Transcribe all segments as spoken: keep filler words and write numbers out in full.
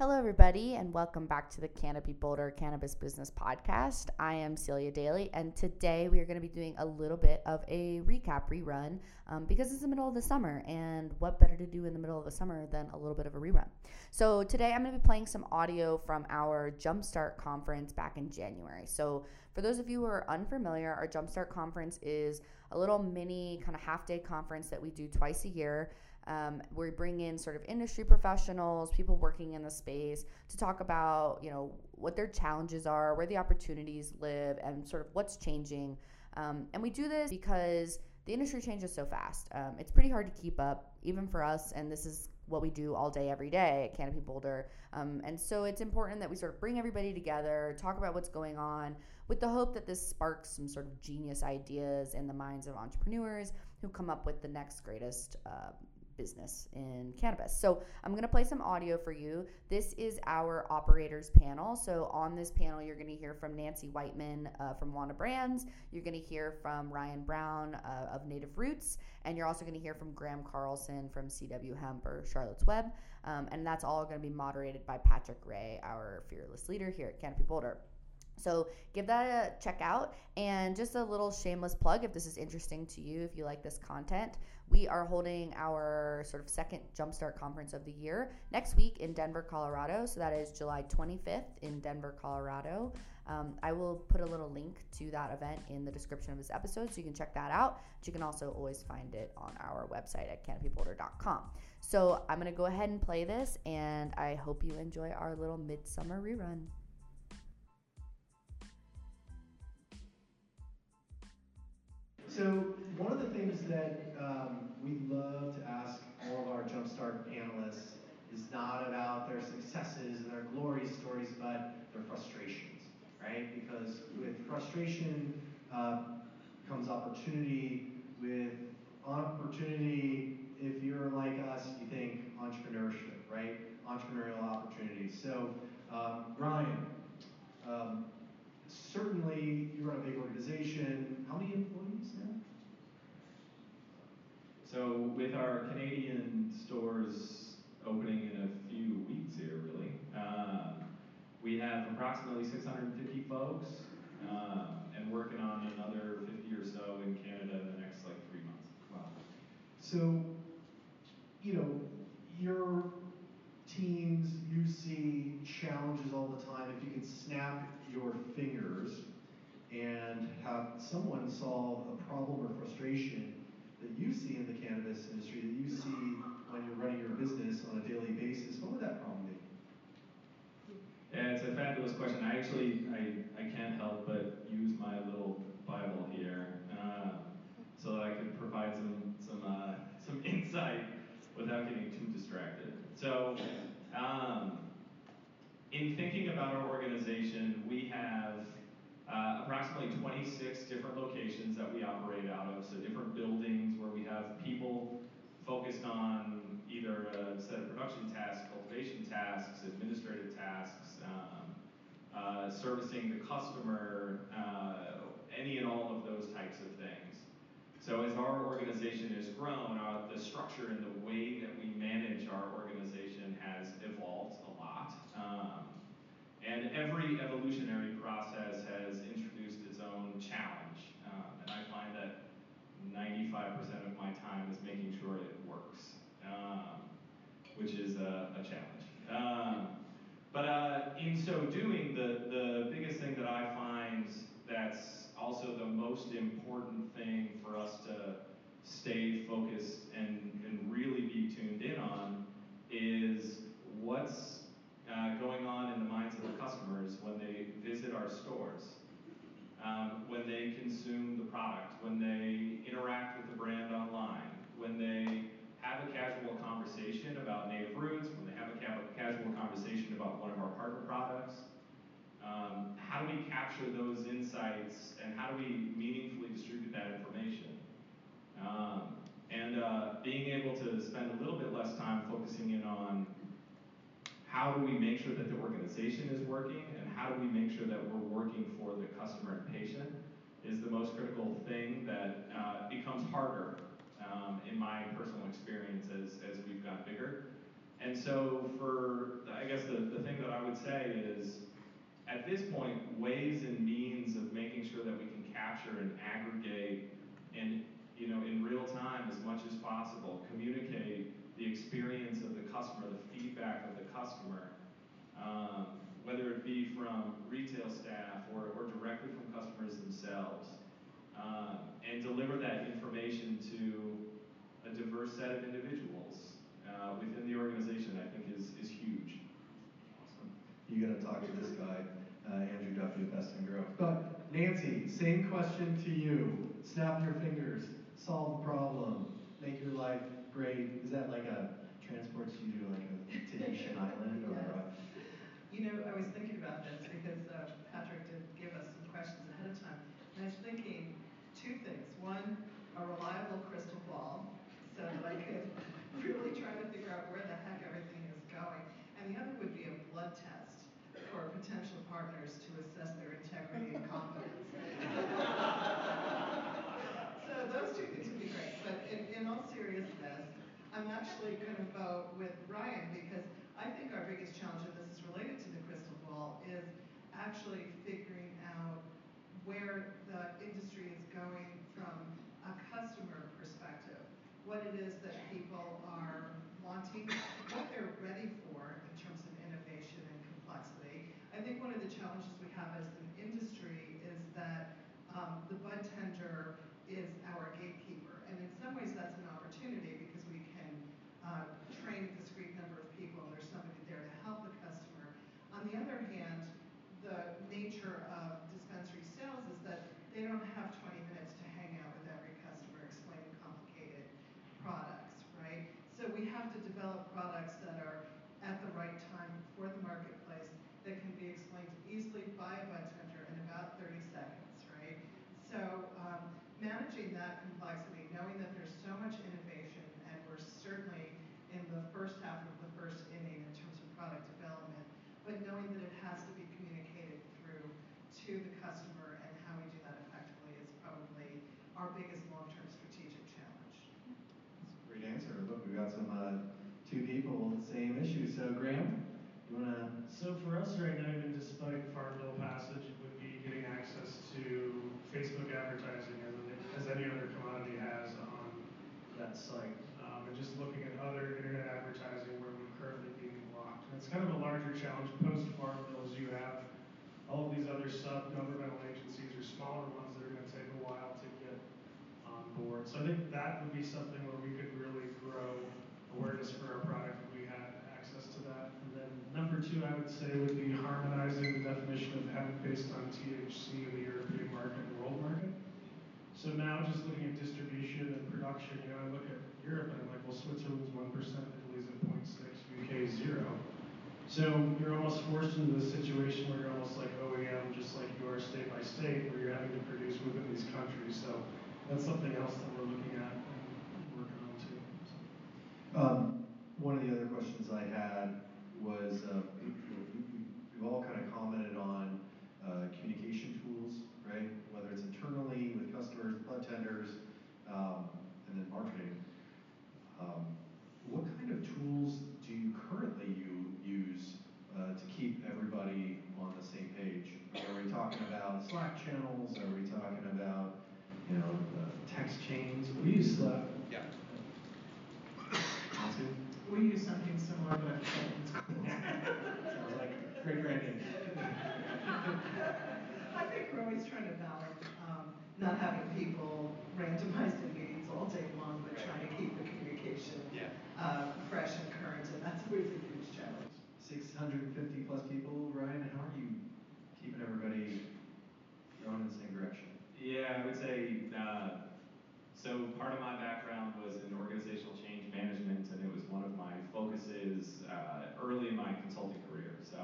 Hello, everybody, and welcome back to the Canopy Boulder Cannabis Business Podcast. I am Celia Daly, and today we are going to be doing a little bit of a recap rerun um, because it's the middle of the summer, and what better to do in the middle of the summer than a little bit of a rerun. So today I'm going to be playing some audio from our Jumpstart Conference back in January. So for those of you who are unfamiliar, our Jumpstart Conference is a little mini kind of half-day conference that we do twice a year. Um, we bring in sort of industry professionals, people working in the space to talk about, you know, what their challenges are, where the opportunities live, and sort of what's changing. Um, and we do this because the industry changes so fast. Um, it's pretty hard to keep up, even for us, and this is what we do all day, every day at Canopy Boulder. Um, and so it's important that we sort of bring everybody together, talk about what's going on, with the hope that this sparks some sort of genius ideas in the minds of entrepreneurs who come up with the next greatest uh, business in cannabis. So I'm going to play some audio for you. This is our operators panel. So on this panel, you're going to hear from Nancy Whiteman uh, from Wanda Brands. You're going to hear from Ryan Brown uh, of Native Roots. And you're also going to hear from Graham Carlson from C W Hemp or Charlotte's Web. Um, and that's all going to be moderated by Patrick Ray, our fearless leader here at Canopy Boulder. So give that a check out. And just a little shameless plug, if this is interesting to you, if you like this content, we are holding our sort of second Jumpstart Conference of the year next week in Denver, Colorado. So that is July twenty-fifth in Denver, Colorado. Um, I will put a little link to that event in the description of this episode so you can check that out. But you can also always find it on our website at canopy boulder dot com. So I'm going to go ahead and play this, and I hope you enjoy our little midsummer rerun. So one of the things that um, we love to ask all of our Jumpstart panelists is not about their successes and their glory stories, but their frustrations, right? Because with frustration uh, comes opportunity. With opportunity, if you're like us, you think entrepreneurship, right? Entrepreneurial opportunities. So um, Ryan, um, certainly you run a big organization. How many employees now? So with our Canadian stores opening in a few weeks here, really, uh, we have approximately six hundred fifty folks uh, and working on another fifty or so in Canada in the next like three months. Wow. So, you know, your teams, you see challenges all the time. If you can snap your fingers and have someone solve a problem or frustration that you see in the cannabis industry, that you see when you're running your business on a daily basis, what would that problem be? Yeah, it's a fabulous question. I actually, I, I can't help but use my little Bible here uh, so that I can provide some, some, uh, some insight without getting too distracted. So, um, in thinking about our organization, we have uh, approximately twenty-six different locations that we operate out of, so different buildings where we have people focused on either a set of production tasks, cultivation tasks, administrative tasks, um, uh, servicing the customer, uh, any and all of those types of things. So as our organization has grown, our, the structure and the way that we manage our organization has evolved a lot. Um, and every evolutionary process has introduced its own challenge. Um, and I find that ninety-five percent of my time is making sure it works, um, which is a, a challenge. Um, but uh, in so doing, the, the biggest thing that I find that's also the most important thing for us to stay focused and, and really be tuned in on is what's uh, going on in the minds of the customers when they visit our stores, um, when they consume the product, when they interact with the brand online, when they have a casual conversation about Native Roots, when they have a casual conversation about one of our partner products. Um, how do we capture those insights, and how do we meaningfully distribute that information? Um, and uh, being able to spend a little bit less time focusing in on how do we make sure that the organization is working, and how do we make sure that we're working for the customer and patient is the most critical thing that uh, becomes harder um, in my personal experience as, as we've got bigger. And so for, I guess, the, the customer, um, whether it be from retail staff or, or directly from customers themselves, um, and deliver that information to a diverse set of individuals uh, within the organization, I think is, is huge. Awesome. You're going to talk to this guy, uh, Andrew Duffy of Best and Grow. But Nancy, same question to you. Snap your fingers, solve the problem, make your life great. Is that like a transports you to like a Tahitian island? Or yes. a... You know, I was thinking about this because uh, Patrick did give us some questions ahead of time. And I was thinking two things. One, a reliable crystal ball so that I could really try to figure out where the heck everything is going. And the other would be a blood test for potential partners to assess their integrity and confidence. So those two things would be great. But in, in all seriousness, I'm actually going to vote with Ryan because I think our biggest challenge, and this is related to the crystal ball, is actually figuring out where the industry is going from a customer perspective, what it is that people are wanting, what they're ready for in terms of innovation and complexity. I think one of the challenges we have as an industry is that um, the bud tender is our gatekeeper, and in some ways that's an opportunity because we can uh, train a discrete number of people and there's somebody there to help the customer. On the other hand, the nature of dispensary sales is that they don't have twenty minutes to hang out with every customer explaining complicated products, right? So we have to develop products that are at the right time for the marketplace that can be explained easily by a bartender in about thirty seconds, right? So um, managing that complexity, knowing that there's so much innovation, and we're certainly in the first half of the first inning in terms of product development, but knowing that it has to be communicated through to the customer and how we do that effectively is probably our biggest long-term strategic challenge. That's a great answer. Look, we've got some uh, two people with the same issue. So Graham, you wanna? So for us right now, even despite Farm Bill passage, it would be getting access to Facebook advertising as, as any other commodity has on that site. Um, and just looking at other internet advertising where we're currently being blocked. And it's kind of a larger challenge post-Farm Bill as you have all of these other sub-governmental agencies or smaller ones that are going to take a while to get on board. So I think that would be something where we could really grow awareness for our product if we had access to that. And then number two, I would say, would be harmonizing the definition of hemp based on T H C in the European market and world market. So now just looking at distribution and production, you know, I look at Europe and I'm like, well, Switzerland's one percent, Italy's at zero point six, U K zero. So you're almost forced into this situation where you're almost like O E M, just like you are state by state, where you're having to produce within these countries. So that's something else that we're looking at and working on too. So. Um, one of the other questions I had was, uh, we've all kind of commented on uh, communication tools, right? Whether it's internally with customers, bud tenders, um, and then marketing. Um, what kind of tools do you currently use? use uh, to keep everybody on the same page? Are we talking about Slack channels? Are we talking about, you know, uh, text chains? We use Slack. Yeah. We use something similar, but sounds like great branding. I think we're always trying to balance um, not having people randomized in meetings all day long, but trying to keep the communication yeah. uh, fresh and current, and that's always a huge challenge. six hundred fifty plus people, Ryan, how are you keeping everybody going in the same direction? Yeah, I would say, uh, so part of my background was in organizational change management, and it was one of my focuses uh, early in my consulting career. So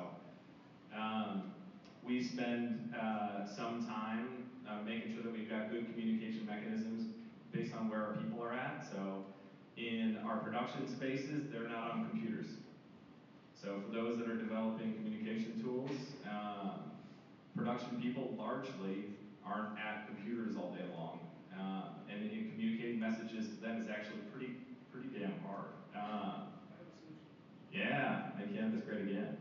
um, we spend uh, some time uh, making sure that we've got good communication mechanisms based on where our people are at. So in our production spaces, they're not on computers. So for those that are developing communication tools, um, production people largely aren't at computers all day long. Um, and, and communicating messages to them is actually pretty pretty damn hard. Um, yeah, make hemp is great again.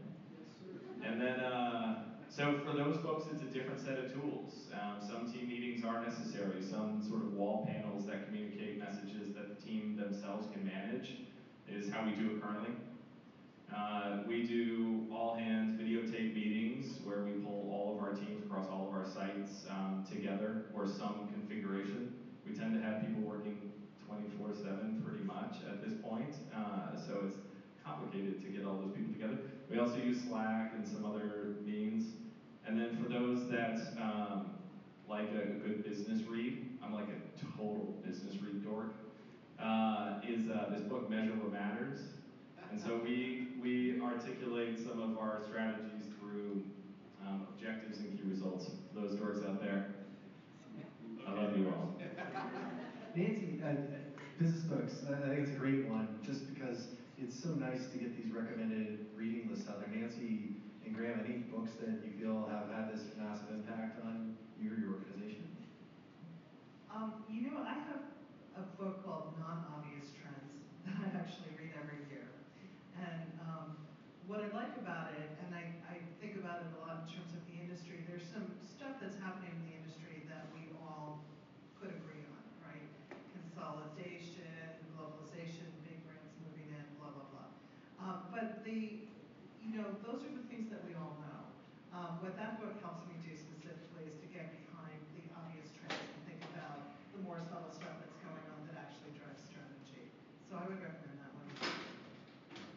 And then, uh, so for those folks, it's a different set of tools. Um, some team meetings are necessary, some sort of wall panels that communicate messages that the team themselves can manage is how we do it currently. Uh, we do point, uh, so it's complicated to get all those people together. We also use Slack and some other means. And then for those that um, like a good business read, I'm like a total business read dork, uh, is uh, this book, Measure What Matters. And so we, we articulate some of our strategies through um, objectives and key results. For those dorks out there, I love you all. Nancy, uh, business books, I think it's a great one, just because it's so nice to get these recommended reading lists out there. Nancy and Graham, any books that you feel have had this massive impact on you or your organization? Um, you know, I have a book called Non-Obvious Trends that I actually read every year. And um, what I like about it, and I, I think about it a lot in terms of the industry, there's some stuff that's happening in the industry that we all could agree on, right? Consolidation, globalization, big brands moving in, blah, blah, blah. Um, but the, you know, those are the things that we all know. Um, what that book helps me do specifically is to get behind the obvious trends and think about the more subtle stuff that's going on that actually drives strategy. So I would recommend that one.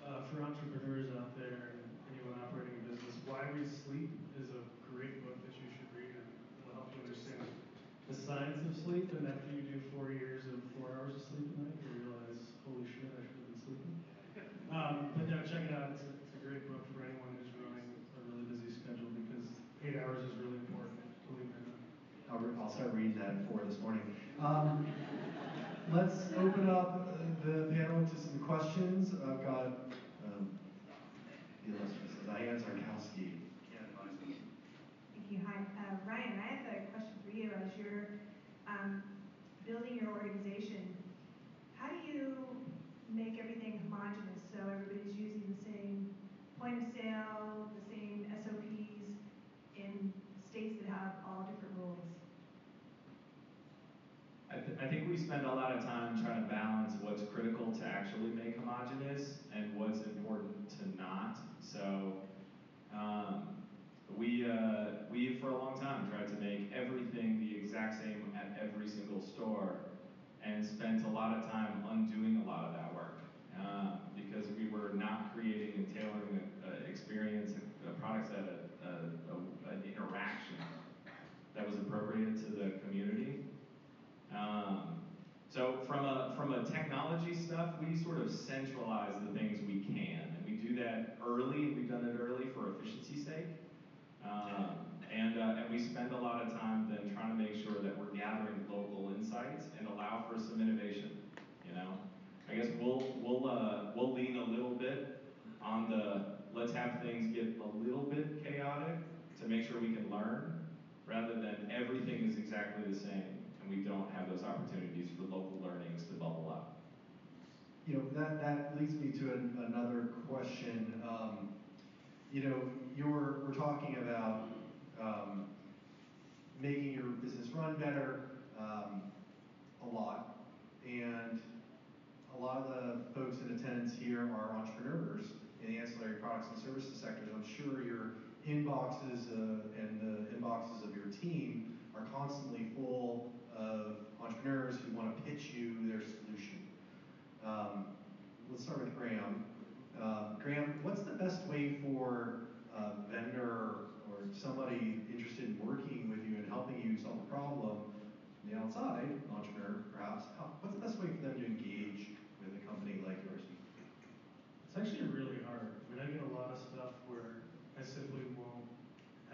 Uh, for entrepreneurs out there and anyone operating a business, Why We Sleep is a great book that you should read, and it will help you understand the science of sleep. And after you do four years of four hours of sleep a night, you realize, holy shit, I should have been sleeping. Um, but no, check it out. It's a, it's a great book for anyone who's running a really busy schedule, because eight hours is really important, believe it or not. I'll, re I'll start reading that at four this morning. Um, let's open up the panel to some questions. I've got um, the illustrious Diane Tarkowski. Thank you. Hi, uh, Ryan. I have a question for you. As you're um, building your organization, how do you make everything homogenous so everybody's using the same point of sale, the same S O Ps in states that have all different rules? I, th I think we spend a lot of time trying to balance what's critical to actually make homogenous and what's important to not. So um, we, uh, we, for a long time, tried to make everything the exact same at every single store and spent a lot of time undoing a lot of that work uh, because we were not creating and tailoring an experience, a product set, a, a, a, an interaction that was appropriate to the community. Um, so from a, from a technology stuff, we sort of centralize the things we can, and we do that early. We've done it early for efficiency's sake, um, and, uh, and we spend a lot of time then trying to make sure that we're gathering local insights and allow for some innovation, you know? I guess we'll, we'll, uh, we'll lean a little bit on the let's have things get a little bit chaotic to make sure we can learn, rather than everything is exactly the same. We don't have those opportunities for local learnings to bubble up. You know, that, that leads me to an, another question. Um, you know, you're, we're talking about um, making your business run better um, a lot. And a lot of the folks in attendance here are entrepreneurs in the ancillary products and services sectors. I'm sure your inboxes uh, and the inboxes of your team are constantly full of entrepreneurs who want to pitch you their solution. Um, let's start with Graham. Uh, Graham, what's the best way for a vendor or somebody interested in working with you and helping you solve a problem on the outside, entrepreneur perhaps, how, what's the best way for them to engage with a company like yours? It's actually really hard. I mean, I get a lot of stuff where I simply won't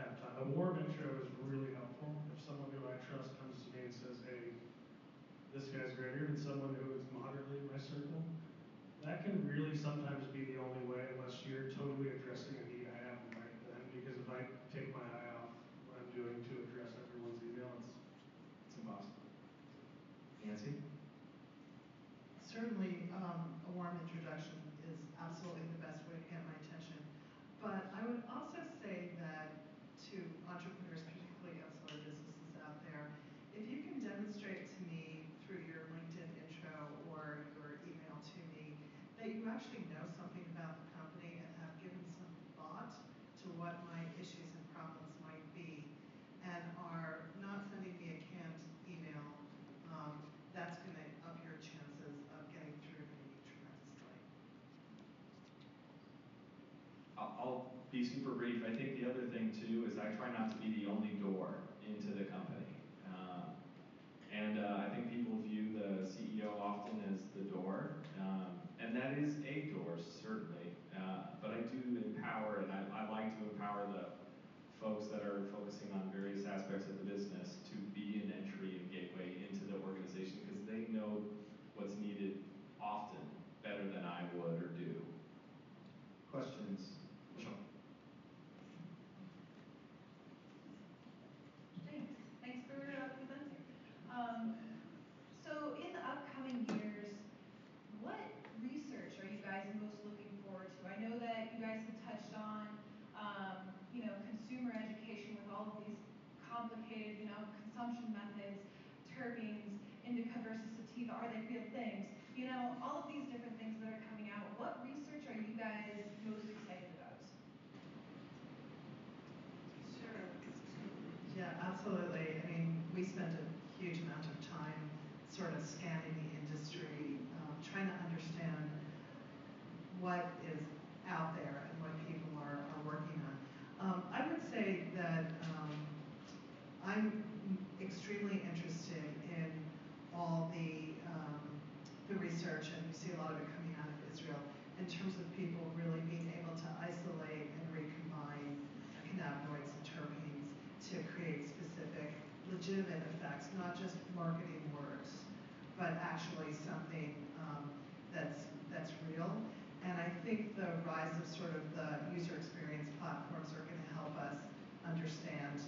have time. A warm intro is really helpful. If someone who I trust comes to me and says, hey, this guy's greater than someone who is moderately in my circle, that can really sometimes be the only way, unless you're totally addressing a need I have right then. Because if I take my eye off what I'm doing to address everyone's email, it's, it's impossible. Nancy? Certainly, um, a warm introduction is absolutely the best way to get my attention. I'll be super brief. I think the other thing too is I try not to be the only door into the company. Um, and uh, I think people view the C E O often as the door, um, and that is a door, certainly. Uh, but I do empower, and I, I like to empower the folks that are focusing on various aspects of the business to be an entry and gateway into the organization, because they know what's needed often better than I would or do. Questions? Sure. Thanks. Thanks for uh, presenting. Um, so in the upcoming years, what research are you guys most looking forward to? I know that you guys have touched on um, you know, consumer education with all of these complicated, you know, consumption methods, terpenes, indica versus sativa, are they real things? You know, all of these different things that are coming out. What research are you guys most excited about? Sure. Yeah, absolutely. I mean, we spend a huge amount of time sort of scanning the industry, um, trying to understand what is out there and what people are, are working on. Um, I would say that um, I'm extremely interested in all the, um, the research, and you see a lot of it coming out of Israel, in terms of people really being able to isolate and recombine cannabinoids and terpenes to create specific legitimate effects, not just marketing words, but actually something um, that's, that's real. And I think the rise of sort of the user experience platforms are going to help us understand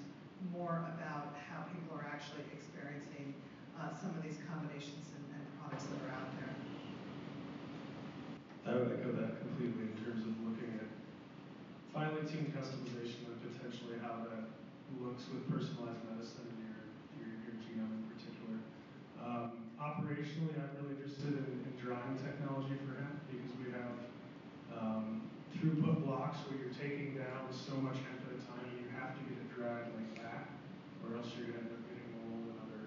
more about how people are actually experiencing uh, some of these combinations and, and products that are out there. I would echo that completely in terms of looking at finely tuned customization and potentially how that looks with personalized medicine and your, your, your genome in particular. Um, operationally, I'm really interested in, in drying technology for hemp, because we have um, throughput blocks where you're taking down so much hemp at a time, and you have to get it dried like that, or else you're going to end up getting mold and other,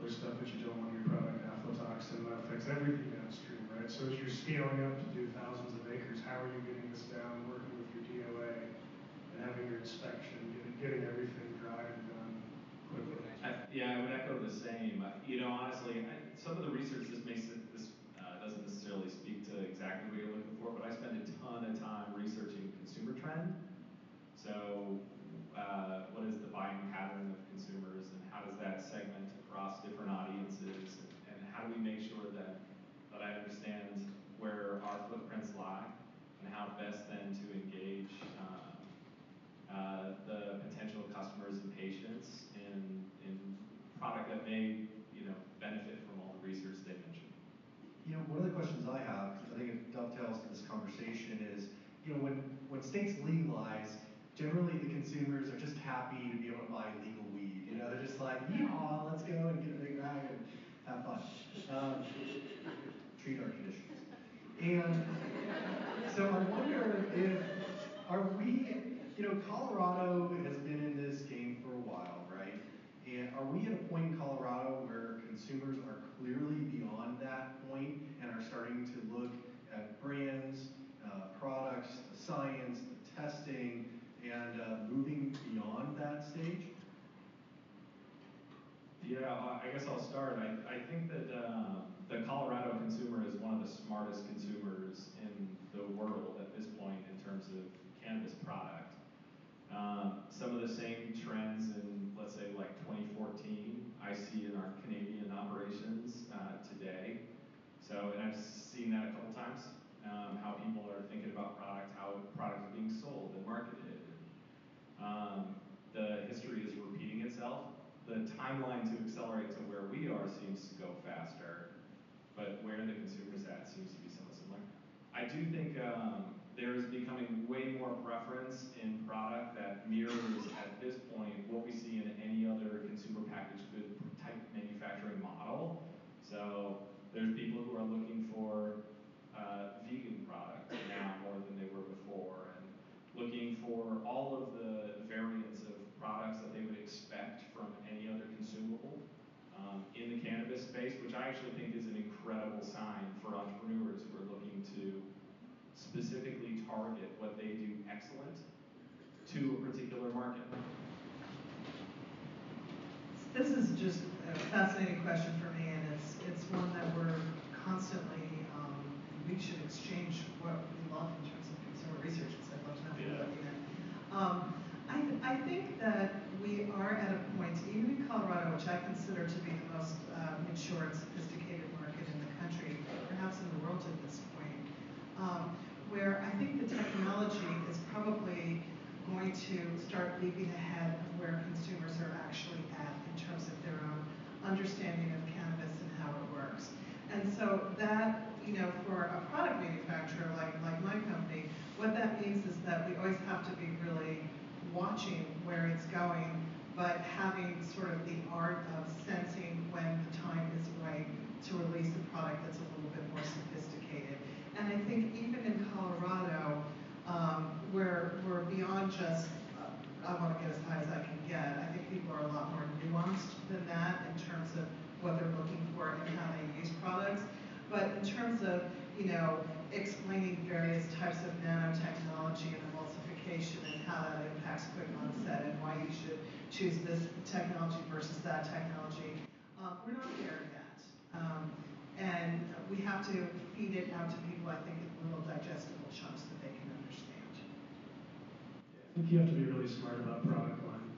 other stuff that you don't want in your product, aflatoxin, that affects everything downstream, right? So as you're scaling up to do thousands of acres, how are you getting this down, working with your D O A, and having your inspection, getting, getting everything dried and done? I, yeah, I would echo the same. You know, honestly, I, some of the research just makes it, this uh, doesn't necessarily speak to exactly what you're looking for, but I spend a ton of time researching consumer trend. So, uh, what is the buying pattern of consumers, and how does that segment across different audiences, and, and how do we make sure that that I understand where our footprints lie, and how best then to engage. Uh, Uh, the potential customers and patients in, in product that may, you know, benefit from all the research they mentioned. You know, one of the questions I have, because I think it dovetails to this conversation, is, you know, when, when states legalize, generally the consumers are just happy to be able to buy legal weed. You know, they're just like, yeah, let's go and get a big bag and have fun. Um, treat our conditions. And so I wonder if, are we, you know, Colorado has been in this game for a while, right? And are we at a point in Colorado where consumers are clearly beyond that point and are starting to look at brands, uh, products, the science, the testing, and uh, moving beyond that stage? Yeah, I guess I'll start. I, I think that uh, the Colorado consumer is one of the smartest consumers in the world at this point in terms of cannabis product. Um, some of the same trends in, let's say, like twenty fourteen, I see in our Canadian operations uh, today. So, and I've seen that a couple times, um, how people are thinking about product, how product is being sold and marketed. Um, the history is repeating itself. The timeline to accelerate to where we are seems to go faster, but where the consumer's at seems to be somewhat similar. I do think um, there is becoming way more preference in product that mirrors, at this point, what we see in any other consumer packaged good type manufacturing model. So there's people who are looking for uh, vegan product now more than they were before, and looking for all of the variants of products that they would expect from any other consumable um, in the cannabis space, which I actually think is an incredible sign for entrepreneurs who are looking to specifically target what they do excellently is just a fascinating question for me, and it's it's one that we're constantly, um, we should exchange what we love in terms of consumer research, because I'd love to know what you're looking at. Um, I, th I think that we are at a point, even in Colorado, which I consider to be the most uh, mature and sophisticated market in the country, perhaps in the world at this point, um, where I think the technology is probably going to start leaping ahead of where consumers are actually at in terms of their own understanding of cannabis and how it works. And so that, you know, for a product manufacturer like, like my company, what that means is that we always have to be really watching where it's going, but having sort of the art of sensing when the time is right to release a product that's a little bit more sophisticated. And I think even in Colorado, um, we're, we're beyond just, uh, I want to get as high as I can get. I think people are a lot more nuanced than that in terms of what they're looking for and how they use products. But in terms of, you know, explaining various types of nanotechnology and emulsification and how that impacts quick onset and why you should choose this technology versus that technology, uh, we're not there yet. Um, and we have to feed it out to people, I think, in little digestible chunks that they can understand. I think you have to be really smart about product line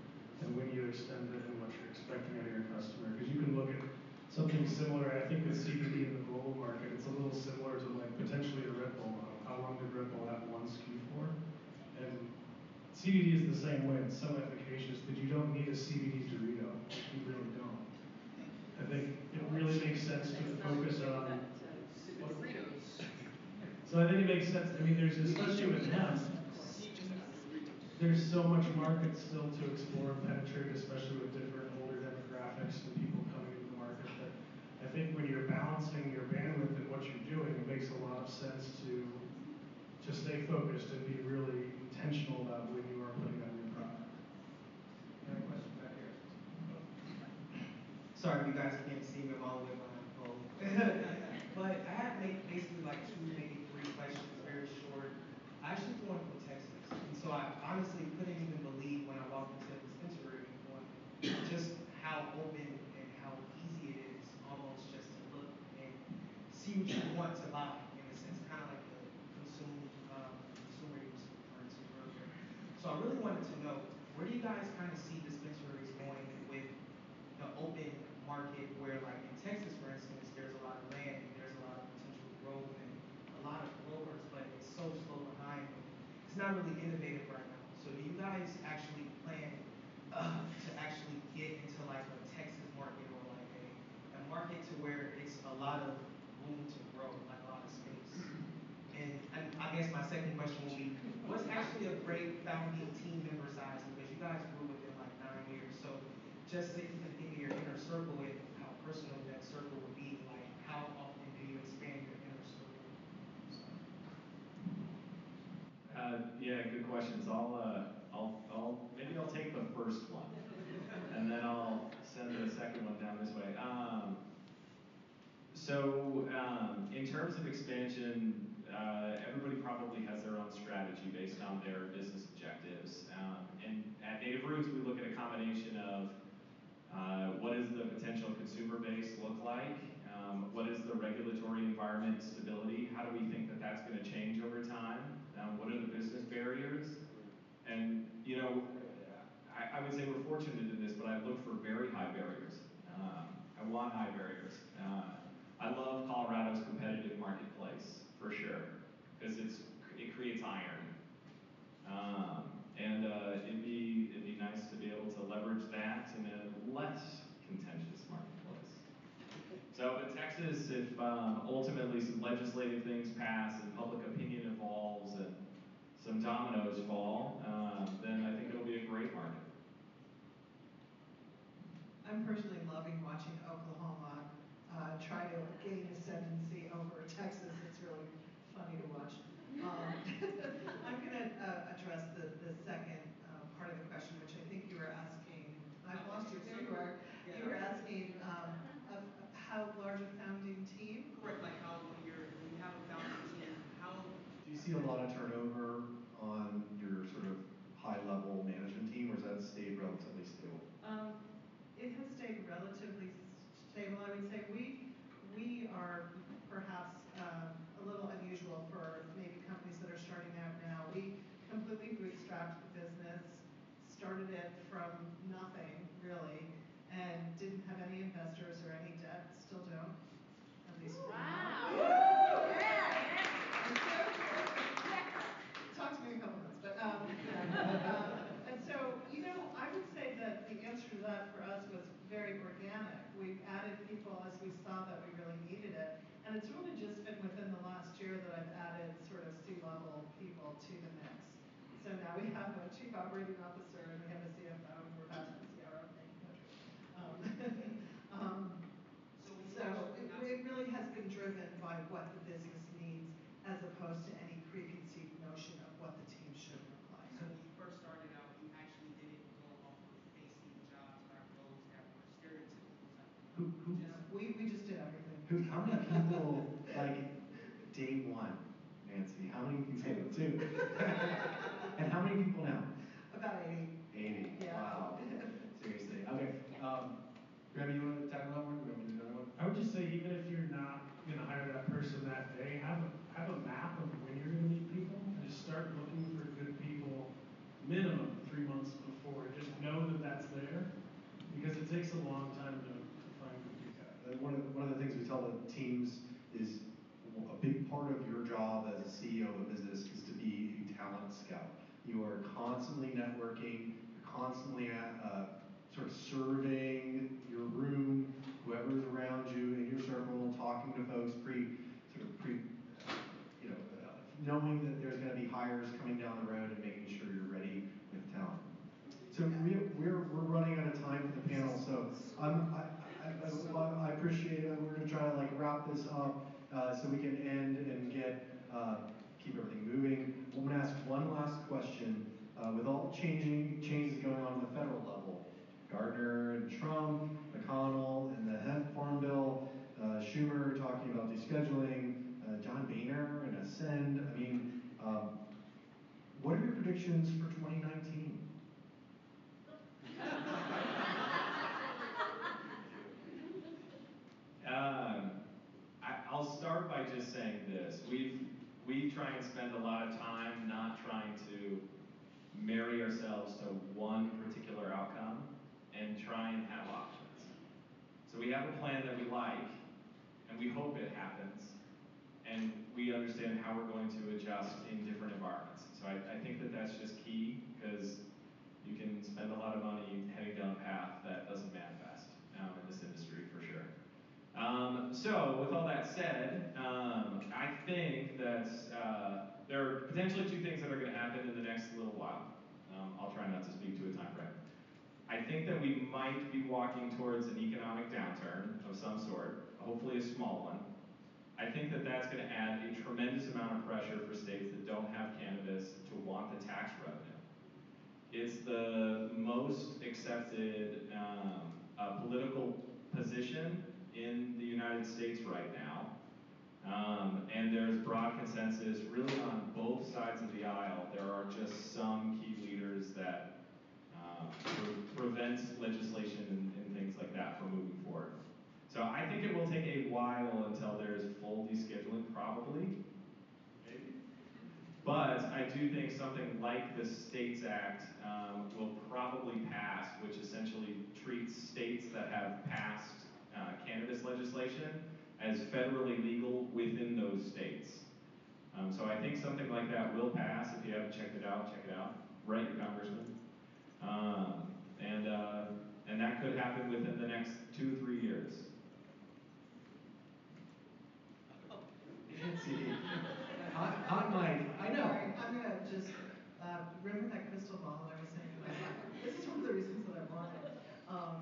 and when you extend it and what you're expecting out of your customer, because you can look at something similar. I think with C B D in the global market, it's a little similar to like potentially a Red Bull model. How long did Red Bull have one S K U for? And C B D is the same way. It's so efficacious that you don't need a C B D Dorito. You really don't. I think it really makes sense to focus on. So I think it makes sense. I mean, there's especially with hemp, there's so much market still to explore and penetrate, especially with different older demographics and people coming. I think when you're balancing your bandwidth and what you're doing, it makes a lot of sense to to stay focused and be really intentional about when you are putting out your product. Another question back here. Sorry if you guys can't see me, I'm all the way behind the pole. But I have made basically like two, maybe three questions, very short. I actually grew up in Texas, and so I honestly couldn't even believe when I walked into the dispensary before just how open and how easy it is. Almost just to look and see what you want to buy, in a sense, kind of like the consumer um, consumers currency program. So I really wanted to know, where do you guys kind of see dispensaries going with the open market, where like in Texas, for instance, there's a lot of land and there's a lot of potential growth and a lot of growers, but it's so slow behind. It's not really innovative right now. So do you guys actually plan uh, to actually get into like a Texas market, or market to where it's a lot of room to grow, like a lot of space? And I, I guess my second question would be, what's actually a great founding team member size? Because you guys grew within like nine years, so just if you can think of your inner circle and how personal that circle would be, like how often do you expand your inner circle? So. Uh, yeah, good questions. I'll, uh, I'll, I'll, maybe I'll take the first one, and then I'll send the second one down this way. Um, so um, in terms of expansion, uh, everybody probably has their own strategy based on their business objectives. Um, and at Native Roots, we look at a combination of uh, what does the potential consumer base look like? Um, what is the regulatory environment stability? How do we think that that's going to change over time? Um, what are the business barriers? And, you know, I would say we're fortunate in this, but I look for very high barriers. Um, I want high barriers. Uh, I love Colorado's competitive marketplace, for sure, because it's it creates iron. Um, and uh, it'd, be, it'd be nice to be able to leverage that in a less contentious marketplace. So in Texas, if um, ultimately some legislative things pass and public opinion evolves and some dominoes fall, um, then I think it'll be a great market. I'm personally loving watching Oklahoma uh, try to gain ascendancy over Texas. It's really funny to watch. Um, I'm going to uh, address the, the second uh, part of the question, which I think you were asking. I've lost you. There you are. You were asking um, of how large a founding team? Correct. Like how when you're when you have a founding team, how do you see a lot of turnover on your sort of high-level management team, or has that stayed relatively stable? Um, It has stayed relatively started it from nothing, really, and didn't have any investors or any debt, still don't, at least. Ooh, wow. Yeah. And so, yeah. Talk to me in a couple months, but, um, yeah. um, and so, you know, I would say that the answer to that for us was very organic. We've added people as we saw that we really needed it, and it's really just been within the last year that I've added sort of C-level people to the mix. So now we have a chief operating officer, and we have a C F O, and we're about to see our own thing. Um, um, so so it, it really has been driven by what the business needs, as opposed to any preconceived notion of what the team should look like. So when you first started out, you actually didn't go off of facing jobs or roles that were stereotypical. Who, who just, we, we just did everything. Who, how many people, like, day one? Nancy, how many people? Two. And how many people now? About eighty. Eighty. Yeah. Wow. Seriously. Okay. Um, Graham, you want to tackle that one? Graham, another one. I would just say, even if you're not going to hire that person that day, have a have a map of when you're going to meet people, and just start looking for good people, minimum three months before. Just know that that's there, because it takes a long time to, to find good people. One of the, one of the things we tell the teams is, a big part of your job as a C E O of a business is to be a talent scout. You are constantly networking, you're constantly uh, sort of surveying your room, whoever's around you in your circle, talking to folks, pre, sort of pre, you know, uh, knowing that there's going to be hires coming down the road and making sure you're ready with talent. So we're we're, we're running out of time for the panel. So I'm, I, I, I, I appreciate it. We're going to try to like wrap this up. Uh, so we can end and get uh, keep everything moving. I'm going to ask one last question. Uh, with all the changing changes going on at the federal level, Gardner and Trump, McConnell and the Hemp Farm Bill, uh, Schumer talking about descheduling, uh, John Boehner and Ascend. I mean, um, what are your predictions for twenty nineteen? um. I'll start by just saying this. We've, we try and spend a lot of time not trying to marry ourselves to one particular outcome and try and have options. So we have a plan that we like, and we hope it happens, and we understand how we're going to adjust in different environments. So I, I think that that's just key, because you can spend a lot of money heading down a path that doesn't manifest um, in this industry, for sure. Um, so, with all that said, um, I think that uh, there are potentially two things that are going to happen in the next little while. Um, I'll try not to speak to a time frame. I think that we might be walking towards an economic downturn of some sort, hopefully a small one. I think that that's going to add a tremendous amount of pressure for states that don't have cannabis to want the tax revenue. It's the most accepted um, uh, political position in the United States right now, um, and there's broad consensus really on both sides of the aisle. There are just some key leaders that uh, pre prevents legislation and, and things like that from moving forward. So I think it will take a while until there's full descheduling, probably. Maybe. But I do think something like the States Act um, will probably pass, which essentially treats states that have passed Uh, cannabis legislation as federally legal within those states. Um, so I think something like that will pass. If you haven't checked it out, check it out. Write your congressman. Um, and, uh, and that could happen within the next two, three years. hot, hot mic. I know. I'm going to just uh, remember that crystal ball that I was saying. This is one of the reasons that I want it. Um,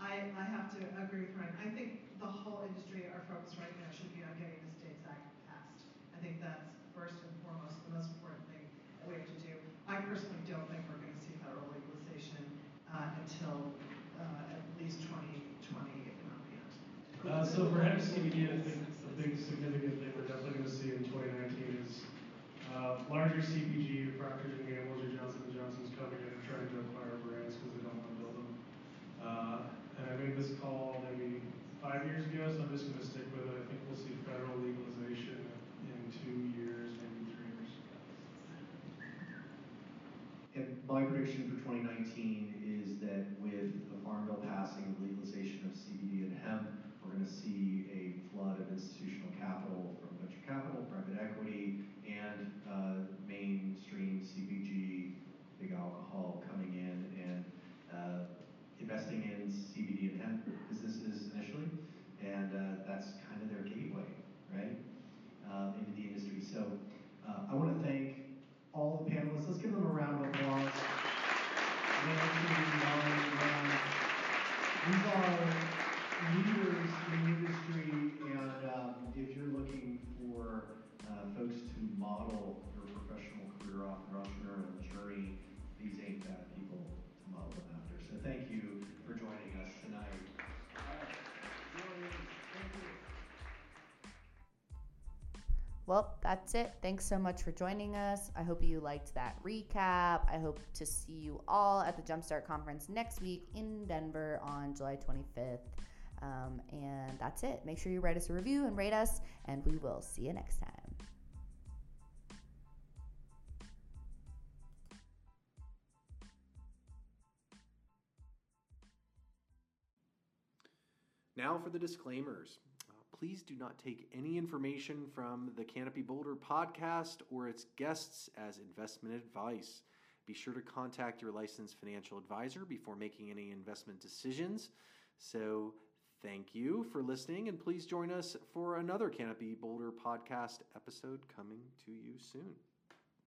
I, I have to agree with Ryan. I think the whole industry, our focus right now should be on getting the States Act passed. I think that's first and foremost the most important thing we have to do. I personally don't think we're going to see federal legalization uh, until uh, at least twenty twenty, if not beyond. Uh, so perhaps C B D, I think the big significant thing we're definitely going to see in twenty nineteen is uh, larger C P G, Procter and Gamble, or Johnson and Johnson's coming in and trying to acquire brands because they don't want to build them. Uh, And I made this call maybe five years ago, so I'm just going to stick with it. I think we'll see federal legalization in two years, maybe three years. And my prediction for twenty nineteen is that with the Farm Bill passing, the legalization of C B D and hemp, we're going to see a flood of institutional capital from venture capital, private equity, and uh, mainstream C B G, big alcohol, coming in and uh, investing in C B D and hemp businesses initially, and uh, that's kind of their gateway, right, uh, into the industry. So uh, I want to thank all the panelists. Let's give them a round of applause. These are leaders in the industry, and um, if you're looking for uh, folks to model your professional career off your entrepreneurial journey, these ain't bad people to model them after. So thank you for joining us tonight. Thank you. Well, that's it. Thanks so much for joining us. I hope you liked that recap. I hope to see you all at the Jumpstart Conference next week in Denver on July twenty-fifth. Um, and that's it. Make sure you write us a review and rate us, and we will see you next time. Now for the disclaimers. Please do not take any information from the Canopy Boulder podcast or its guests as investment advice. Be sure to contact your licensed financial advisor before making any investment decisions. So thank you for listening, and please join us for another Canopy Boulder podcast episode coming to you soon.